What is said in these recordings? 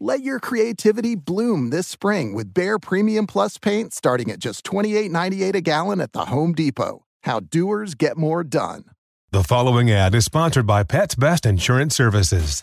Let your creativity bloom this spring with Behr Premium Plus paint starting at just $28.98 a gallon at The Home Depot. How doers get more done. The following ad is sponsored by Pets Best Insurance Services.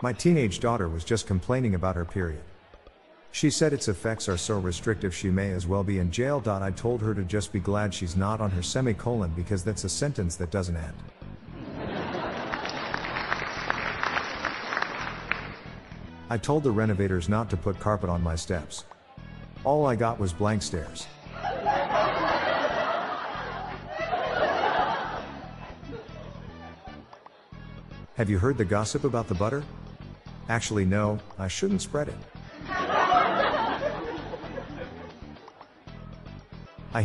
My teenage daughter was just complaining about her period. She said its effects are so restrictive she may as well be in jail. I told her to just be glad she's not on her semicolon, because that's a sentence that doesn't end. I told the renovators not to put carpet on my steps. All I got was blank stares. Have you heard the gossip about the butter? Actually, no, I shouldn't spread it. I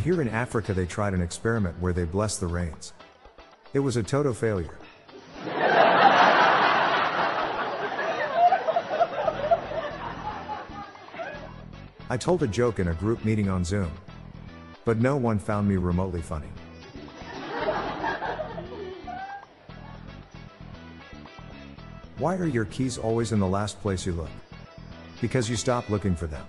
hear in Africa they tried an experiment where they blessed the rains. It was a total failure. I told a joke in a group meeting on Zoom, but no one found me remotely funny. Why are your keys always in the last place you look? Because you stop looking for them.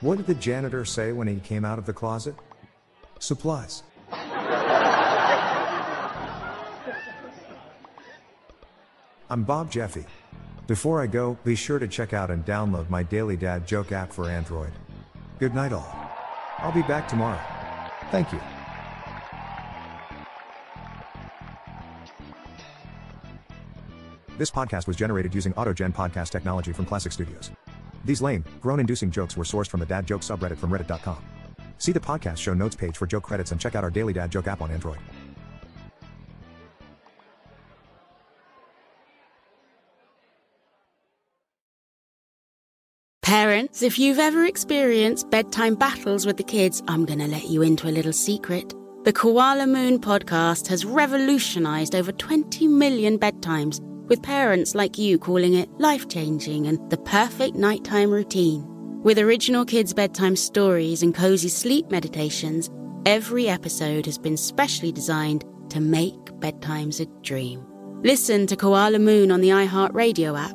What did the janitor say when he came out of the closet? Supplies. I'm Bob Jeffy. Before I go, be sure to check out and download my daily dad joke app for Android. Good night all. I'll be back tomorrow. Thank you. This podcast was generated using AutoGen Podcast technology from Classic Studios. These lame, groan-inducing jokes were sourced from the Dad Joke subreddit from reddit.com. See the podcast show notes page for joke credits and check out our daily Dad Joke app on Android. Parents, if you've ever experienced bedtime battles with the kids, I'm going to let you into a little secret. The Koala Moon podcast has revolutionized over 20 million bedtimes, with parents like you calling it life-changing and the perfect nighttime routine. With original kids' bedtime stories and cozy sleep meditations, every episode has been specially designed to make bedtimes a dream. Listen to Koala Moon on the iHeartRadio app,